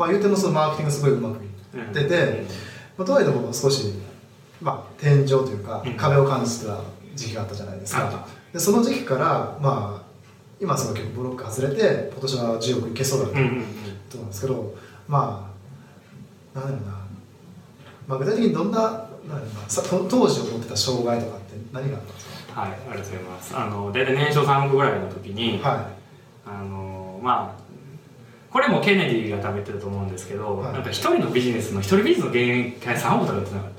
まあ、言うてもそのマーケティングすごいうまくいってて、まあ、とはいえども少し、まあ、天井というか壁を感じてた時期があったじゃないですか。でその時期から、まあ、今その結構ブロック外れて今年は10億いけそうだと思うんですけど、まあ何だろうな、まあ、具体的にどんな当時思ってた障害とかって何があったんですか？はい、ありがとうございます。だいたい年商3億ぐらいの時に、はい、まあこれもケネディが食べてると思うんですけど、はい、なんか一人のビジネスの一人ビジネスの減塩会3億食べてなかった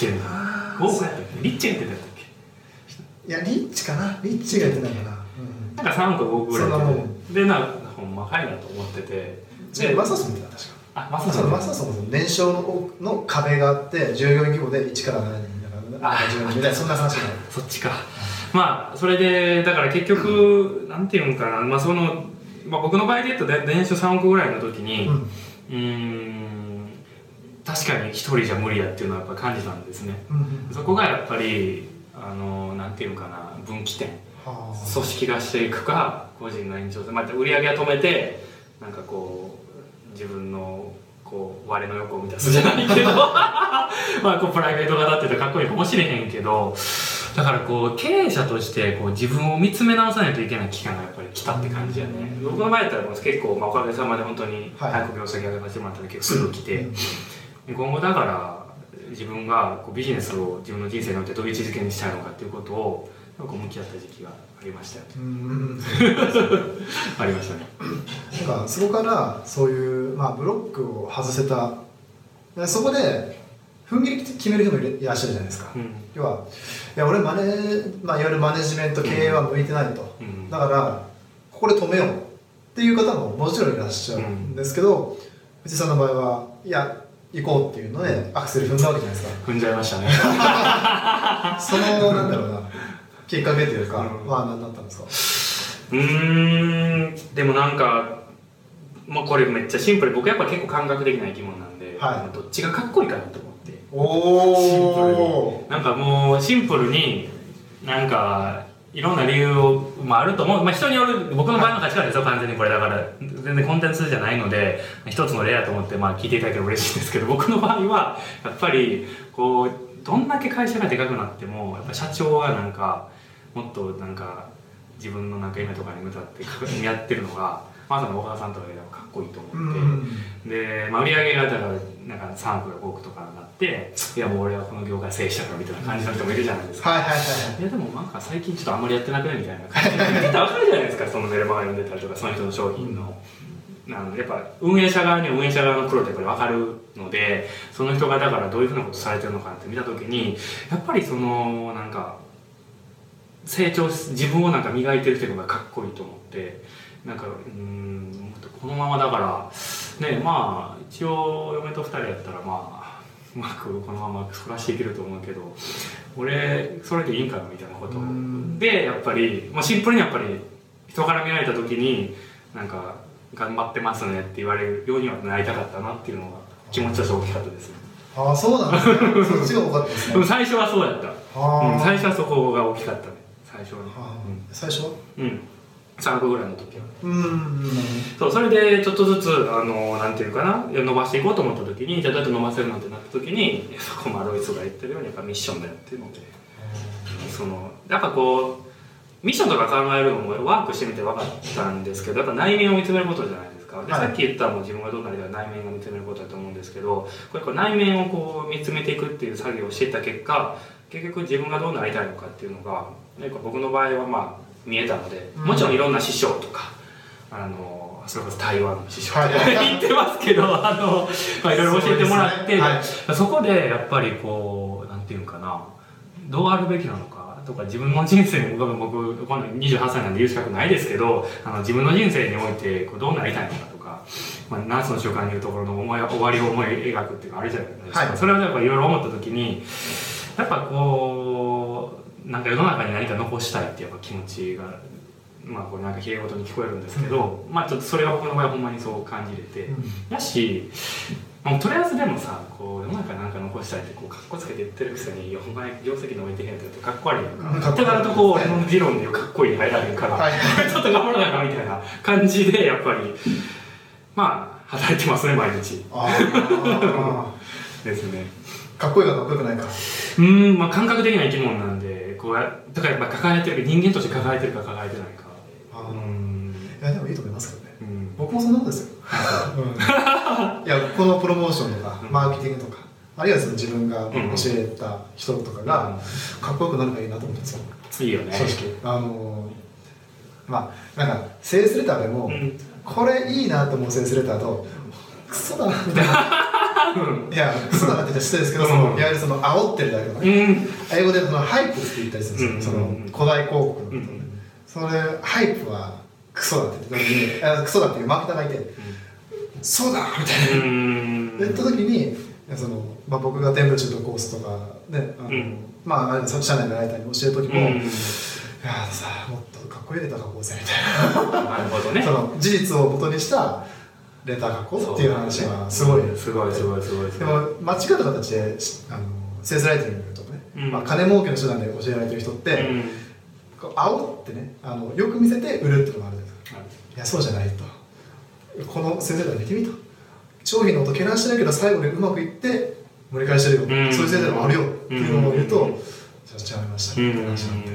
ケネディ5億やったっけ、リッチがやってたっけ、いやリッチかな、リッチがやってないかな、うん、なんか3億5億ぐらいでなんかほんまかいなと思ってて、でマサソンって確かマサソンも年商 の壁があって従業員規模で1から7人だから10人みたいなそんな話じゃないそっちか、まあそれでだから結局、うん、なんていうんかな、まあそのまあ、僕の場合で言うと年収3億ぐらいの時に、うん、確かに一人じゃ無理やっていうのはやっぱ感じたんですね、うん、そこがやっぱりなんていうかな分岐点、はあ、組織化していくか個人の延長でまた売り上げは止めてなんかこう自分のこう我の横を満たすじゃないけどまあこうプライベート型って言ったらかっこいいかもしれへんけど、だからこう経営者としてこう自分を見つめ直さないといけない期間がやっぱり来たって感じやね、うん、僕の場合だったら結構、まあ、おかげさまで本当に早く業績上げさせてもらった時すぐ来て、うん、今後だから自分がこうビジネスを自分の人生においてどういう位置づけにしたいのかっていうことをなんか向き合った時期がありましたよ、うん、ありましたね。なんかそこからそういう、まあ、ブロックを外せた、そこで踏ん切り決める人もいらっしゃるじゃないですか、うん、要はいや俺まあ、いわゆるマネジメント経営は向いてないと、うん、だからここで止めようっていう方ももちろんいらっしゃるんですけど、藤井さんの場合はいや行こうっていうのでアクセル踏んだわけじゃないですか。踏んじゃいましたねそのなんだろうなきっかけというか、うん、まあ何だったんですか？でもなんかもうこれめっちゃシンプル、僕やっぱ結構感覚的な生き物なんで、はい、どっちがかっこいいかなと思って、おなんかもうシンプルになんかいろんな理由を、まあ、あると思う、まあ、人による、僕の場合の価値観ですよ、はい、完全にこれだから全然コンテンツじゃないので一つの例だと思って、まあ、聞いていただければ嬉しいんですけど、僕の場合はやっぱりこうどんだけ会社がでかくなってもやっぱ社長はなんかもっとなんか自分のなんか夢とかに向かってやってるのがまさに小川さんとかよりもかっこいいと思って、うん、で、まあ、売り上げがだからなんか3億や5億とかになっていやもう俺はこの業界制したからみたいな感じの人もいるじゃないですか、うん、はいはいはい、いやでもなんか最近ちょっとあんまりやってなくないみたいな感じで見てたら分かるじゃないですか、そのメルマガ読んでたりとかその人の商品の、うん、やっぱ運営者側には運営者側の苦労ってやっぱり分かるので、その人がだからどういうふうなことされてるのかって見た時にやっぱりそのなんか成長自分をなんか磨いてるっていうのがかっこいいと思って、なんかこのままだからね、まあ一応嫁と2人やったらまあうまくこのまま暮らしていけると思うけど俺それでいいんかなみたいなことで、やっぱり、まあ、シンプルにやっぱり人から見られた時になんか頑張ってますねって言われるようにはなりたかったなっていうのが気持ちとして大きかったです。ああそうなんですねそっちが多かったですね最初はそうやった、うん、最初はそこが大きかったね、最初は、うん、最初は、うん3億ぐらいの時は、うん、そうそれでちょっとずつなんていうかな伸ばしていこうと思った時にじゃあどうやって伸ばせるなんてなった時にそこもロイスが言ってるようにやっぱミッションだよっていうので、そのやっぱこうミッションとか考えるのもワークしてみて分かったんですけどやっぱ内面を見つめることじゃないですか。でさっき言ったらもう自分がどうなるか内面を見つめることだと思うんですけど、これ内面をこう見つめていくっていう作業をしていった結果結局自分がどうなりたいのかっていうのがなんか僕の場合はまあ見えたので、もちろんいろんな師匠とか、それこそ台湾の師匠とか言ってますけど、まあ、いろいろ教えてもらって、ねはい、そこでやっぱりこうなんていうかなどうあるべきなのかとか自分の人生に僕今度28歳なんで言う資格ないですけど自分の人生においてこうどうなりたいのかとか、まあ、ナースの習慣にいうところの終わりを思い描くっていうのがあるじゃないですか、はい、それをやっぱいろいろ思った時にやっぱこうなんか世の中に何か残したいっていう気持ちがまあこれなんかきれいごとに聞こえるんですけど、まあちょっとそれが僕の場合ほんまにそう感じれて、やしもうとりあえずでもさこう世の中何か残したいってこうかっこつけて言ってるくせにお前業績伸びてへんって言うとかっこ悪いのかだからとこう俺の理論でかっこいい入らへんからちょっと頑張らないかみたいな感じでやっぱりまあ働いてますね、毎日。あですね。かっこいいかかっこよくないか。まあ感覚的な生き物なんで、こうだからやっぱ抱えてる、人間として抱えてるか抱えてないか。いやでもいいと思いますけどね。僕もそんなことですよ。いやこのプロモーションとかマーケティングとか、あるいはその自分が教えた人とかがかっこよくなるからいいなと思ってますよ。いいよね。正直まあなんかセールスレターでも、これいいなと思うセールスレターとクソだなみたいな。いや、そうだなって言ったら失礼ですけど、そのいわゆるその煽ってるだけとかね、英語でそのハイプって言ったりするんですよ、その古代広告のことね、それ、ハイプはクソだって言った時に、クソだっていうマーケターがいて、そうだみたいな言った時に、そのまあ、僕がテンプレ中途コースとかね、まあ社内のライターに教える時も、いやさ、もっとかっこいいレター書こうぜみたいな、なるほどね、その事実を元にしたレター書こうっていう話はすごいすごいすごいすごい。でも間違った形でセールスライティングとかね、まあ、金儲けの手段で教えられてる人って、煽ってね、よく見せて売るってのもあるじゃないですか。いやそうじゃないと、このセールスライティング見てみと、商品のこと懸念してないけど最後にうまくいって盛り返してるよ、そういうセールスライティングもあるよっていうのを言うと、じゃあ違いましたねって話になって、かっ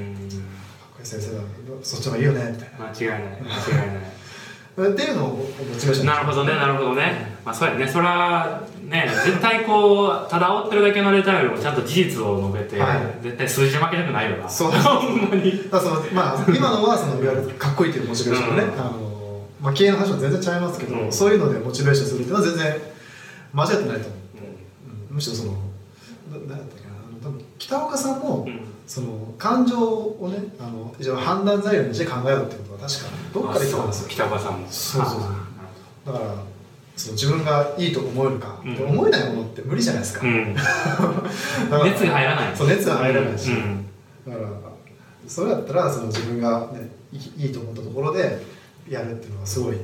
こいいセールスライティングそっちの方がいいよねみたいな。間違いない間違いない。っていうのをモチベーション。なるほどね、なるほどね。まあそうやね、それはね、絶対こうただ煽ってるだけのレターよりもちゃんと事実を述べて、絶対数字で負けたくないよな。そうです。ほんまに。だからまあ今のはそのいわゆるかっこいいというモチベーションね。まあ経営の話は全然違いますけど、そういうのでモチベーションするっていうのは全然間違ってないと思う。むしろその何だったっけな、多分北岡さんもその感情をね、一応判断材料にして考えようっていう。確かにどっかで来たんですよ、北岡さんも。そうだからその自分がいいと思えるか、思えないものって無理じゃないですか。熱が入らない。そう熱が入らないし、だからそれだったらその自分が、ね、いいと思ったところでやるっていうのはすごいね、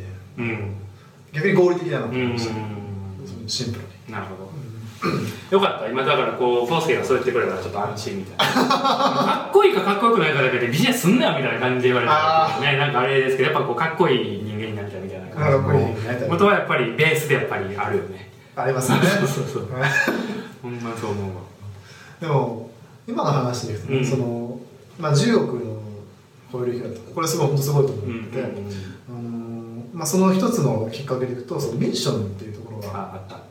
逆に合理的だなと思いました、シンプルに。なるほど、よかった。今だからこうコウスケがそう言ってくれたらちょっと安心みたいな。かっこいいかかっこよくないかだけでビジネスすんなよみたいな感じで言われたね。なんかあれですけど、やっぱこうかっこいい人間になりたいみたいな感じ。元はやっぱりベースでやっぱりあるよね。ありますね。そうそうそう。ほんまそう思うわ。でも今の話で言うと、そのまあ10億の超える人だとこれすごい本当すごいと思ってて、まあその一つのきっかけでいくと、そのミッションっていうところがあった。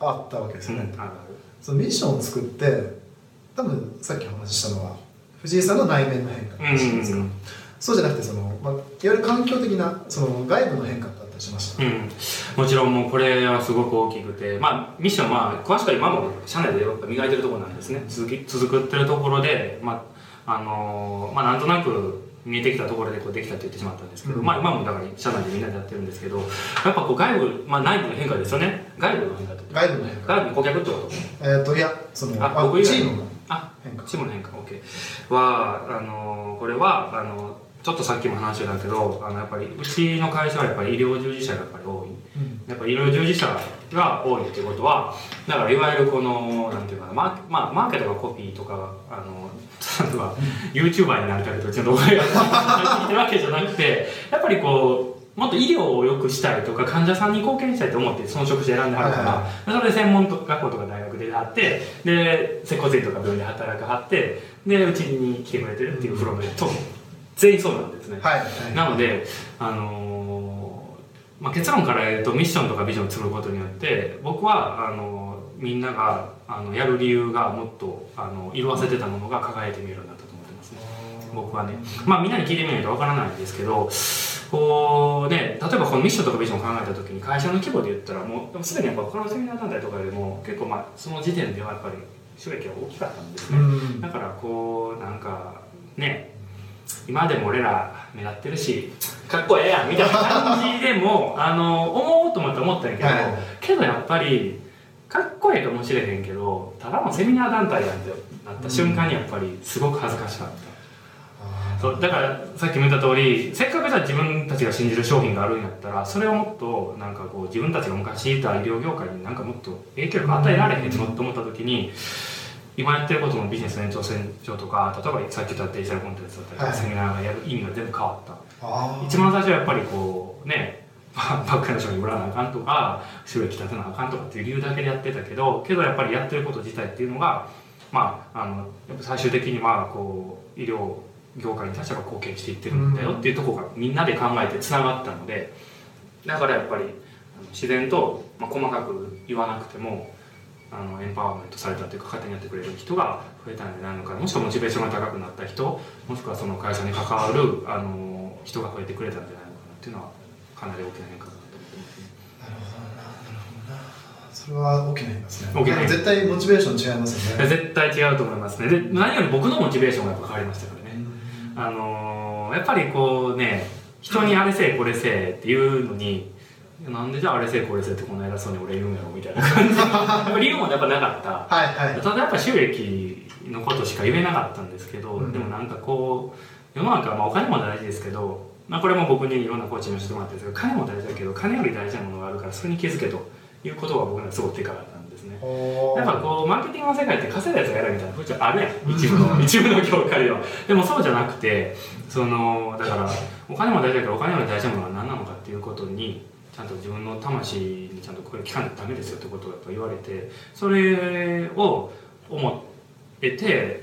あったわけですよね。そのミッションを作って、多分さっきお話ししたのは藤井さんの内面の変化だったじゃないですか。そうじゃなくてその、まあ、いわゆる環境的なその外部の変化だったりしました、もちろんもうこれはすごく大きくて、まあ、ミッションは、詳しくは今も社内で磨いてるところなんですね。続くってるところで、まあまあ、なんとなく見えてきたところでこうできたって言ってしまったんですけど、まあ今もだから社内でみんなでやってるんですけど、やっぱこう外部、まあ内部の変化ですよね。外部の変化と。外部の変化。外部の顧客ってこと。いや、その僕以外の変化。チームの変化、OK。はこれはちょっとさっきも話してたけど、やっぱりうちの会社はやっぱり医療従事者がやっぱり多い。やっぱり医療従事者が多いっていうことは、だからいわゆるこのなんていうかな、マーケットがコピーとか例えば YouTuber になりたいとかっていう動画が出てるわけじゃなくて、やっぱりこうもっと医療を良くしたいとか、患者さんに貢献したいと思ってその職種選んではるから、それで専門学校とか大学であって、で接骨院とか病院で働くはって、でうちに来てくれてるっていうフロント全員そうなんですね。なのでまあ、結論から言うと、ミッションとかビジョンを作ることによって、僕はみんながやる理由がもっと色あせてたものが輝いて見えるようになったと思ってますね、僕はね。まあみんなに聞いてみないとわからないんですけど、こうね、例えばこのミッションとかビジョンを考えた時に、会社の規模で言ったらもうすでにやっぱ他のセミナー団体とかよりも結構、まあその時点ではやっぱり収益が大きかったんですね。だからこうなんかね、今でも俺ら目立ってるしかっこええやんみたいな感じでも思おうと思って思ったんやけど、けどやっぱりかっこええかもしれへんけど、ただのセミナー団体なんてなった瞬間にやっぱりすごく恥ずかしかった。そうだからさっきも言った通り、せっかくじゃあ自分たちが信じる商品があるんやったら、それをもっとなんかこう自分たちが昔いた医療業界になんかもっと影響力与えられへんと思った時に、今やってることのビジネスの延長線上とか、例えばさっき言ったデジタルコンテンツだったり、セミナーがやる意味が全部変わった。一番最初はやっぱりこうね、ばっかりの人に売らなあかんとか収益立てなあかんとかっていう理由だけでやってたけどやっぱりやってること自体っていうのが、やっぱ最終的にこう医療業界に対しては貢献していってるんだよっていうところがみんなで考えてつながったので、だからやっぱり自然と、細かく言わなくてもエンパワーメントされたというか勝手にやってくれる人が増えたんじゃないのか、もしくはモチベーションが高くなった人、もしくはその会社に関わる人が増えてくれたんじゃないのかなっていうのはかなり大きな変化だと思ってますね。なるほどな。それは大きな変化ですね。絶対モチベーション違いますよね。絶対違うと思いますね。で何より僕のモチベーションがやっぱ変わりましたからね。やっぱりこうね、人にあれせえこれせえっていうのに、なんでじゃああれせえこれせえってこんな偉そうに俺言うんやろみたいな感じ理由もやっぱなかったはい、はい、ただやっぱ収益のことしか言えなかったんですけど、でもなんかこう世の中はお金も大事ですけど、これも僕にいろんなコーチに教えてもらったんですけど、金も大事だけど金より大事なものがあるからそれに気づけということが僕にはすごく手からだったんですね。なんかこうマーケティングの世界って稼いだやつが偉いみたいな風潮あるやん、一部の業界では。でもそうじゃなくて、だからお金も大事だけどお金より大事なものは何なのかっていうことにちゃんと自分の魂にちゃんとこれ聞かないとダメですよってことをやっぱ言われて、それを思えて、例え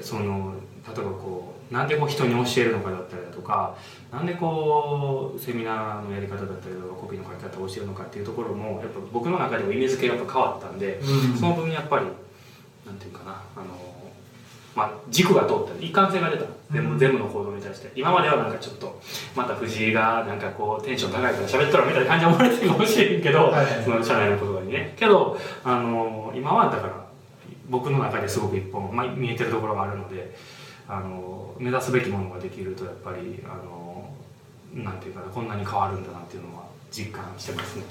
ばこうなんでこう人に教えるのかだったりだとか、なんでこうセミナーのやり方だったりとかコピーの書き方を教えるのかっていうところもやっぱ僕の中でも意味付けがやっぱ変わったんで、その分やっぱりなんていうかな、軸が通った一貫性が出た、全部の行動に対して。今まではなんかちょっとまた藤井がなんかこうテンション高いから喋っとるみたいな感じは思われてるかもしれんけど、その社内の言葉にね。けど今はだから僕の中ですごく一本、見えてるところがあるので、目指すべきものができるとやっぱりなんていうかな、こんなに変わるんだなっていうのは実感してますね。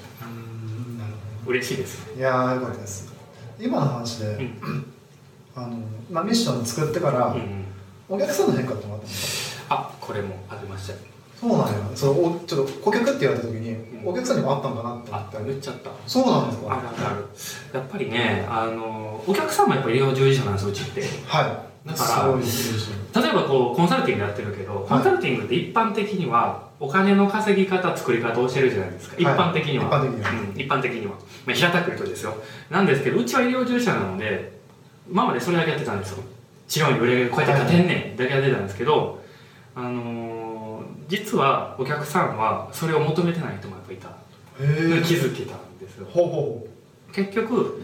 なるほど、嬉しいですね。いやー、よかったです。今の話で、ミッション作ってから、お客さんの変化ってもらったんですか？これもありました。そうなんや。ちょっと顧客って言われた時に、お客さんにもあったんかなって思って。言っちゃった。そうなんですか。ある。やっぱりね、お客さんもやっぱり医療従事者なんです、うちって。はい。だから、例えばこうコンサルティングやってるけど、コンサルティングって一般的にはお金の稼ぎ方、作り方をしてるじゃないですか。一般的には。一般的には。平たく言うとですよ。なんですけど、うちは医療従事者なので。今までそれだけやってたんですよ。治療に売れるこうやって勝てんねんだけやってたんですけど、実はお客さんはそれを求めてない人もやっぱいた。気づけたんですよ。結局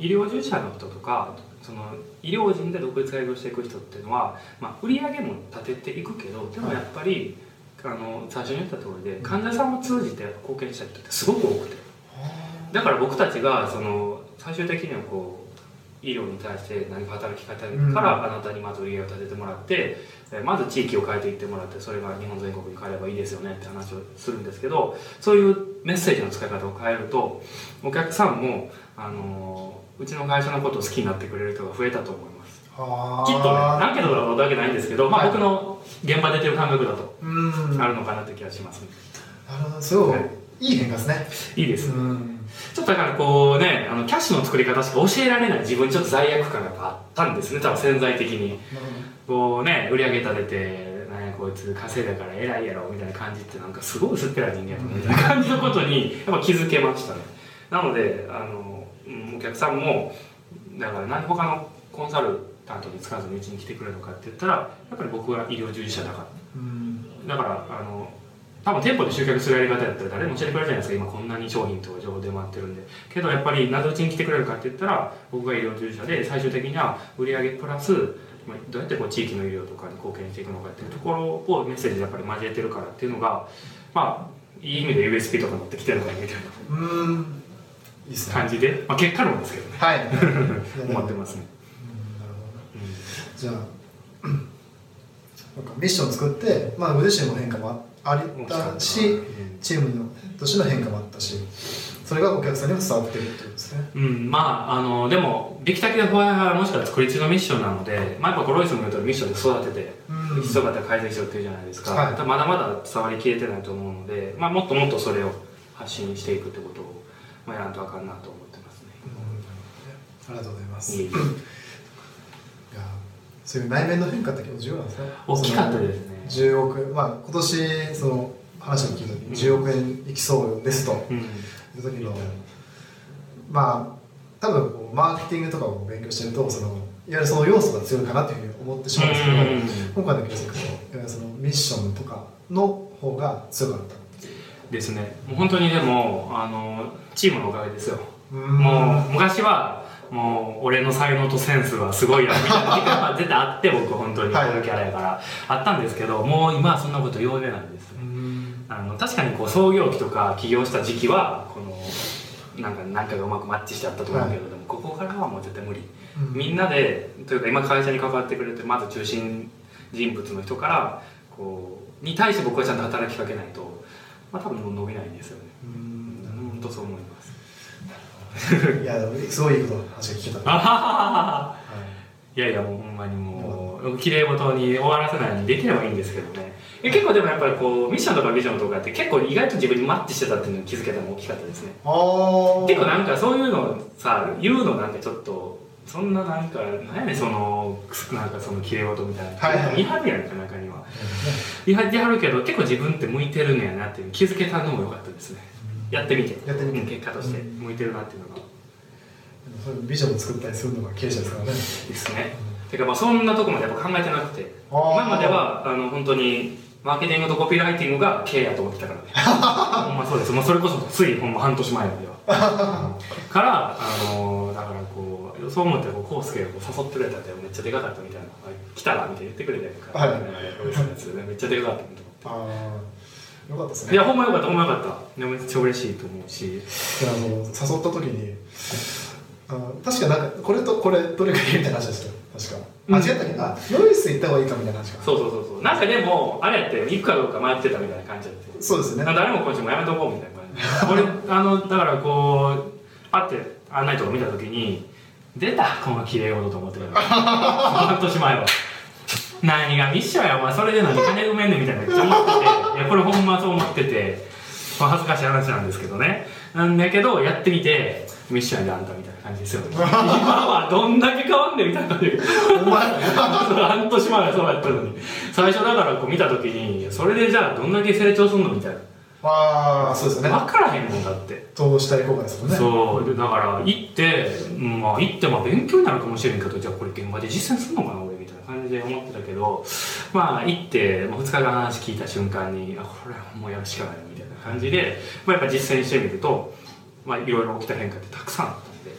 医療従事者の人とかその医療人で独立開業していく人っていうのは、売り上げも立てていくけど、でもやっぱり、最初に言った通りで患者さんを通じて貢献した人ってすごく多くて、だから僕たちが最終的にはこう医療に対して何か働き方からあなたにまず売り上げを立ててもらって、まず地域を変えていってもらって、それが日本全国に変えればいいですよねって話をするんですけど、そういうメッセージの使い方を変えるとお客さんも、うちの会社のことを好きになってくれる人が増えたと思います。きっとね、何件とかだとだけないんですけど、僕の現場出てる感覚だとあるのかなって気がしますね。すごいいい変化ですね。いいです。ちょっとだからこうね、キャッシュの作り方しか教えられない自分にちょっと罪悪感があったんですね、多分潜在的に。こうね、売り上げ立ててなんやこいつ稼いだから偉いやろみたいな感じって、なんかすごい薄っぺらい人間やったみたいな感じのことにやっぱ気づけましたね。なのでお客さんもだから何他のコンサルタントにつかずにうちに来てくれるのかって言ったら、やっぱり僕は医療従事者だから、だから多分店舗で集客するやり方やったら誰も教えてくれるじゃないですか。今こんなに商品とか情報出回ってるんで。けどやっぱりなぜうちに来てくれるかって言ったら、僕が医療従事者で最終的には売り上げプラスどうやってこう地域の医療とかに貢献していくのかっていうところをメッセージでやっぱり交えてるからっていうのが、いい意味で USP とか乗ってきてるのかみたいな感じで、結果論ですけどね。思ってますね。じゃあミッションを作って、ご自身も変化もあったし、チームとしての変化もあったし、それがお客さんにも伝わっているということですね。でもできたけどホワイハラもしくは作り中のミッションなので、やっぱゴロイスも言うとミッションで育てて基礎型改善しようっていうじゃないですか。まだまだ伝わりきれてないと思うので、もっともっとそれを発信していくってことをやらんとあかんなと思ってますね。ありがとうございます。そういう内面の変化って結構重要なんですね。大きかったですね。10億、今年話を聞いた時に10億円いきそうですと、うん、その時のまあ多分こうマーケティングとかを勉強してるとそのいわゆるその要素が強いかなというふうに思ってしまうんですけど、うん、今回のケースでいくとそのミッションとかの方が強かったですね。もう本当にでもチームのおかげですよ。もう昔はもう俺の才能とセンスはすごいなみたいな時間が絶対あって僕本当にこういうキャラやからあったんですけど、もう今はそんなこと容易なんですね。確かにこう創業期とか起業した時期はこのなんかがうまくマッチしてあったと思うけど、はい、でもここからはもう絶対無理、うん、みんなでというか今会社に関わってくれてまず中心人物の人からこうに対して僕はちゃんと働きかけないと、まあ、多分伸びないんですよね。本当そう思います。いやすごいいいこと話が聞けた、ねはい、いやいやもうほんまにもう綺麗事に終わらせないようにできればいいんですけどね。結構でもやっぱりこうミッションとかビジョンとかって結構意外と自分にマッチしてたっていうのに気づけたのも大きかったですね。結構なんかそういうのさ言うのなんかちょっとそんななんか何やねんそのなんかその綺麗事みたいな、はいはい、見張るやんか中には見張ってはるけど結構自分って向いてるのやなっていう気づけたのも良かったですね。やってみて結果として向いてるなっていうのが、そういうビジョンを作ったりするのが経営者ですからね。ですね、うん、てかまあそんなとこまでやっぱ考えてなくて今までは本当にマーケティングとコピーライティングが経営やと思ってたからね。ほんまそうです。もうそれこそついほんま半年前まではからだからこうそう思ってこう康介が誘ってくれたってめっちゃでかかったみたいな来たらみたいな言ってくれたりとか、はい、めっちゃでかかったみたいな。よかったですね。いやほんまよかったほんまよかった。めっちゃ嬉しいと思うし。いや誘った時に確かなんかこれとこれどれがいいみたいな話でした。確か。間違ったっけな、うん、ロイス行った方がいいかみたいな話か。そうなんかでもあれやって行くかどうか迷ってたみたいな感じだって。そうですね。誰もこっちもやめとこうみたいな感じ。俺だからこうパッて案内とか見た時に出たこの綺麗事と思ってた。半年前は。何がミッションやお前それで何金埋めんねんみたいなめっちゃ思ってていやこれほんまそう思ってて恥ずかしい話なんですけどね。なんだけどやってみてミッションであんたみたいな感じですよね。今はどんだけ変わんねんみたいな感じお前半年前はそうやったのに最初だからこう見た時にそれでじゃあどんだけ成長するのみたいな。ああそうですね。分からへんもんだってどうしたいこうかですもんね。そうだから行ってまあ行ってまあ勉強になるかもしれんけどじゃあこれ現場で実践するのかな俺みたいな感じで思ってたけどまあ行って2日間話聞いた瞬間にあこれはもうやるしかないみたいな感じで、まあ、やっぱ実践してみるとまあいろいろ起きた変化ってたくさんあったんで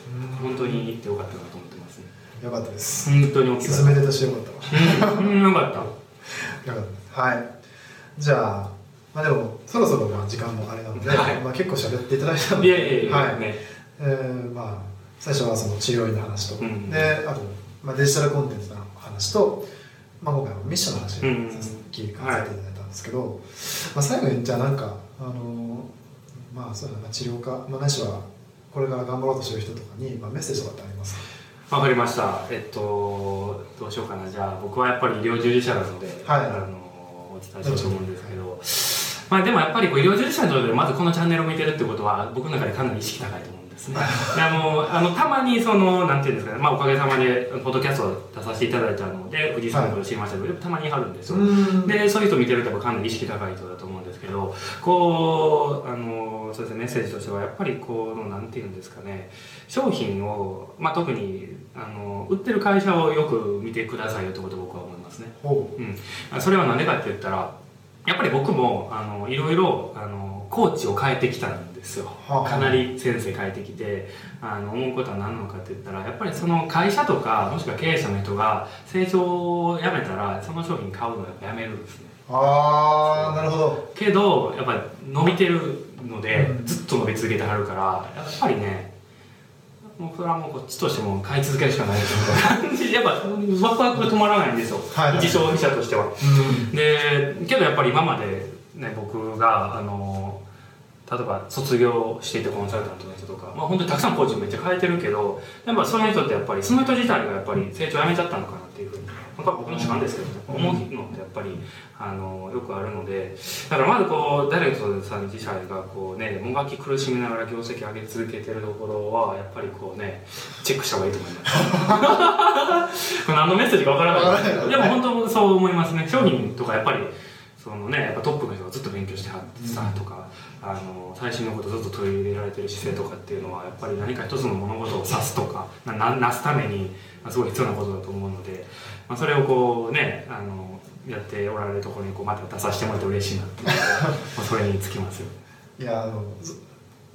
本当に行ってよかったなと思ってますね。よかったです。本当に進めてたしよかったわ。よかったよかった。はい、じゃあまあでもそろそろ時間もあれなので、はい、まあ、結構喋っていただいたので、はい、ね、まあ最初はその治療院の話と、うん、であと、まあ、デジタルコンテンツの話と、まあ、今回はミッションの話をさせていただいたんですけど、うん、はい、まあ、最後にじゃあなんかまあそうだな治療家、まあ、ないしはこれから頑張ろうとしてる人とかに、まあ、メッセージとかってありますか？わかりました。どうしようかな。じゃあ僕はやっぱり医療従事者なので、はい、お伝えしようと思うんですけど。まあ、でもやっぱりこう医療従事者の人でまずこのチャンネルを見てるってことは僕の中でかなり意識高いと思うんですね。たまにそのなんていうんですかね、まあ、おかげさまでポッドキャストを出させていただいたので藤井さんと知りましたけど、はい、たまにあるんですよ。でそういう人見てるとやっぱかなり意識高い人だと思うんですけどこうそうですね、メッセージとしてはやっぱりこうなんていうんですかね、商品を、まあ、特に売ってる会社をよく見てくださいよってことを僕は思いますね。うん、それは何でかって言ったらやっぱり僕もいろいろコーチを変えてきたんですよ。かなり先生変えてきて思うことは何なのかって言ったらやっぱりその会社とかもしくは経営者の人が成長をやめたらその商品買うのをやめるんですね。ああなるほど。けどやっぱり伸びてるのでずっと伸び続けてはるからやっぱりねもうそれはもうこっちとしても買い続けるしかないという感じでやっぱワクワクが止まらないんですよ、はいはい、一消費者としては、うん、でけどやっぱり今まで、ね、僕が例えば卒業していたコンサルタントの人とか、まあ、本当にたくさんコーチをめっちゃ変えてるけどやっぱその人ってやっぱりその人自体がやっぱり成長をやめちゃったのかなっていうふうに僕の主観ですけど、ね、思うのってやっぱりよくあるのでだからまずこうダイレクトさん自社がこうねもがき苦しみながら業績上げ続けてるところはやっぱりこうねチェックした方がいいと思います。何のメッセージかわからないでも本当そう思いますね。商品とかやっぱりそのね、やっぱトップの人がずっと勉強してはってさ、とか最新のことずっと取り入れられてる姿勢とかっていうのはやっぱり何か一つの物事を指すとかなすためにすごい必要なことだと思うので、まあ、それをこうねやっておられるところにこうまた出させてもらって嬉しいなってそれにつきますよ。いや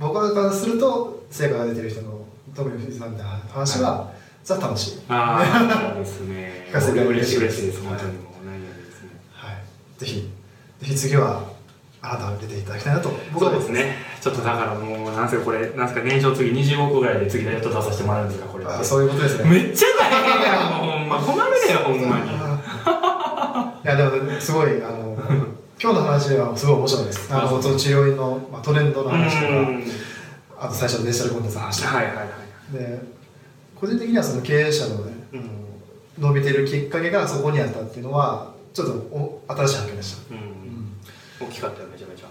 僕からすると成果が出てる人のトム・フジさんみたいな話は、はい、ザ楽しい。ああですね。聞かせて嬉しいです。本当にもう何よりですね。はい。ぜひ次はあなたを出ていただきたいなと僕は思います。そうですね。ちょっとだからもうなんせこれなんすか年商次25億ぐらいで次やっと出させてもらうんですがこれ。あそういうことですね。めっちゃ大変やん。もう困るねよほんまに。いやでもすごい今日の話はすごい面白いです。その治療院の、まあ、トレンドの話とか、あと最初のデジタルコンテンツの話とか。はいはいはい。で個人的にはその経営者のね、伸びてるきっかけがそこにあったっていうのはちょっと新しい発見でした、大きかったよめちゃめちゃ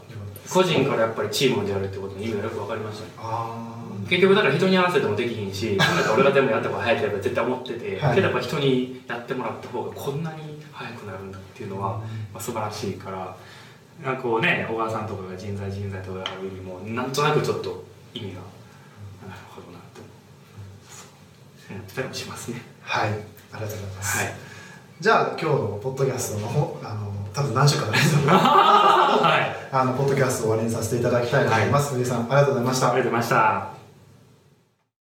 個人からやっぱりチームでやるってことの意味がよく分かりましたね。あ結局だから人に合わせてもできひんし俺がでもやった方が早ければ絶対思ってて、はい、けどやっぱ人にやってもらった方がこんなに早くなるんだっていうのは、まあ、素晴らしいからなんかこうね小川さんとかが人材とかやるよりもなんとなくちょっと意味がなるほどなたりもしますね。はい、ありがとうございます。はい、じゃあ今日のポッドキャストの多分何週間かですけど、ポッドキャストを終わりにさせていただきたいと思います。藤井さん、ありがとうございました。ありがとうございました。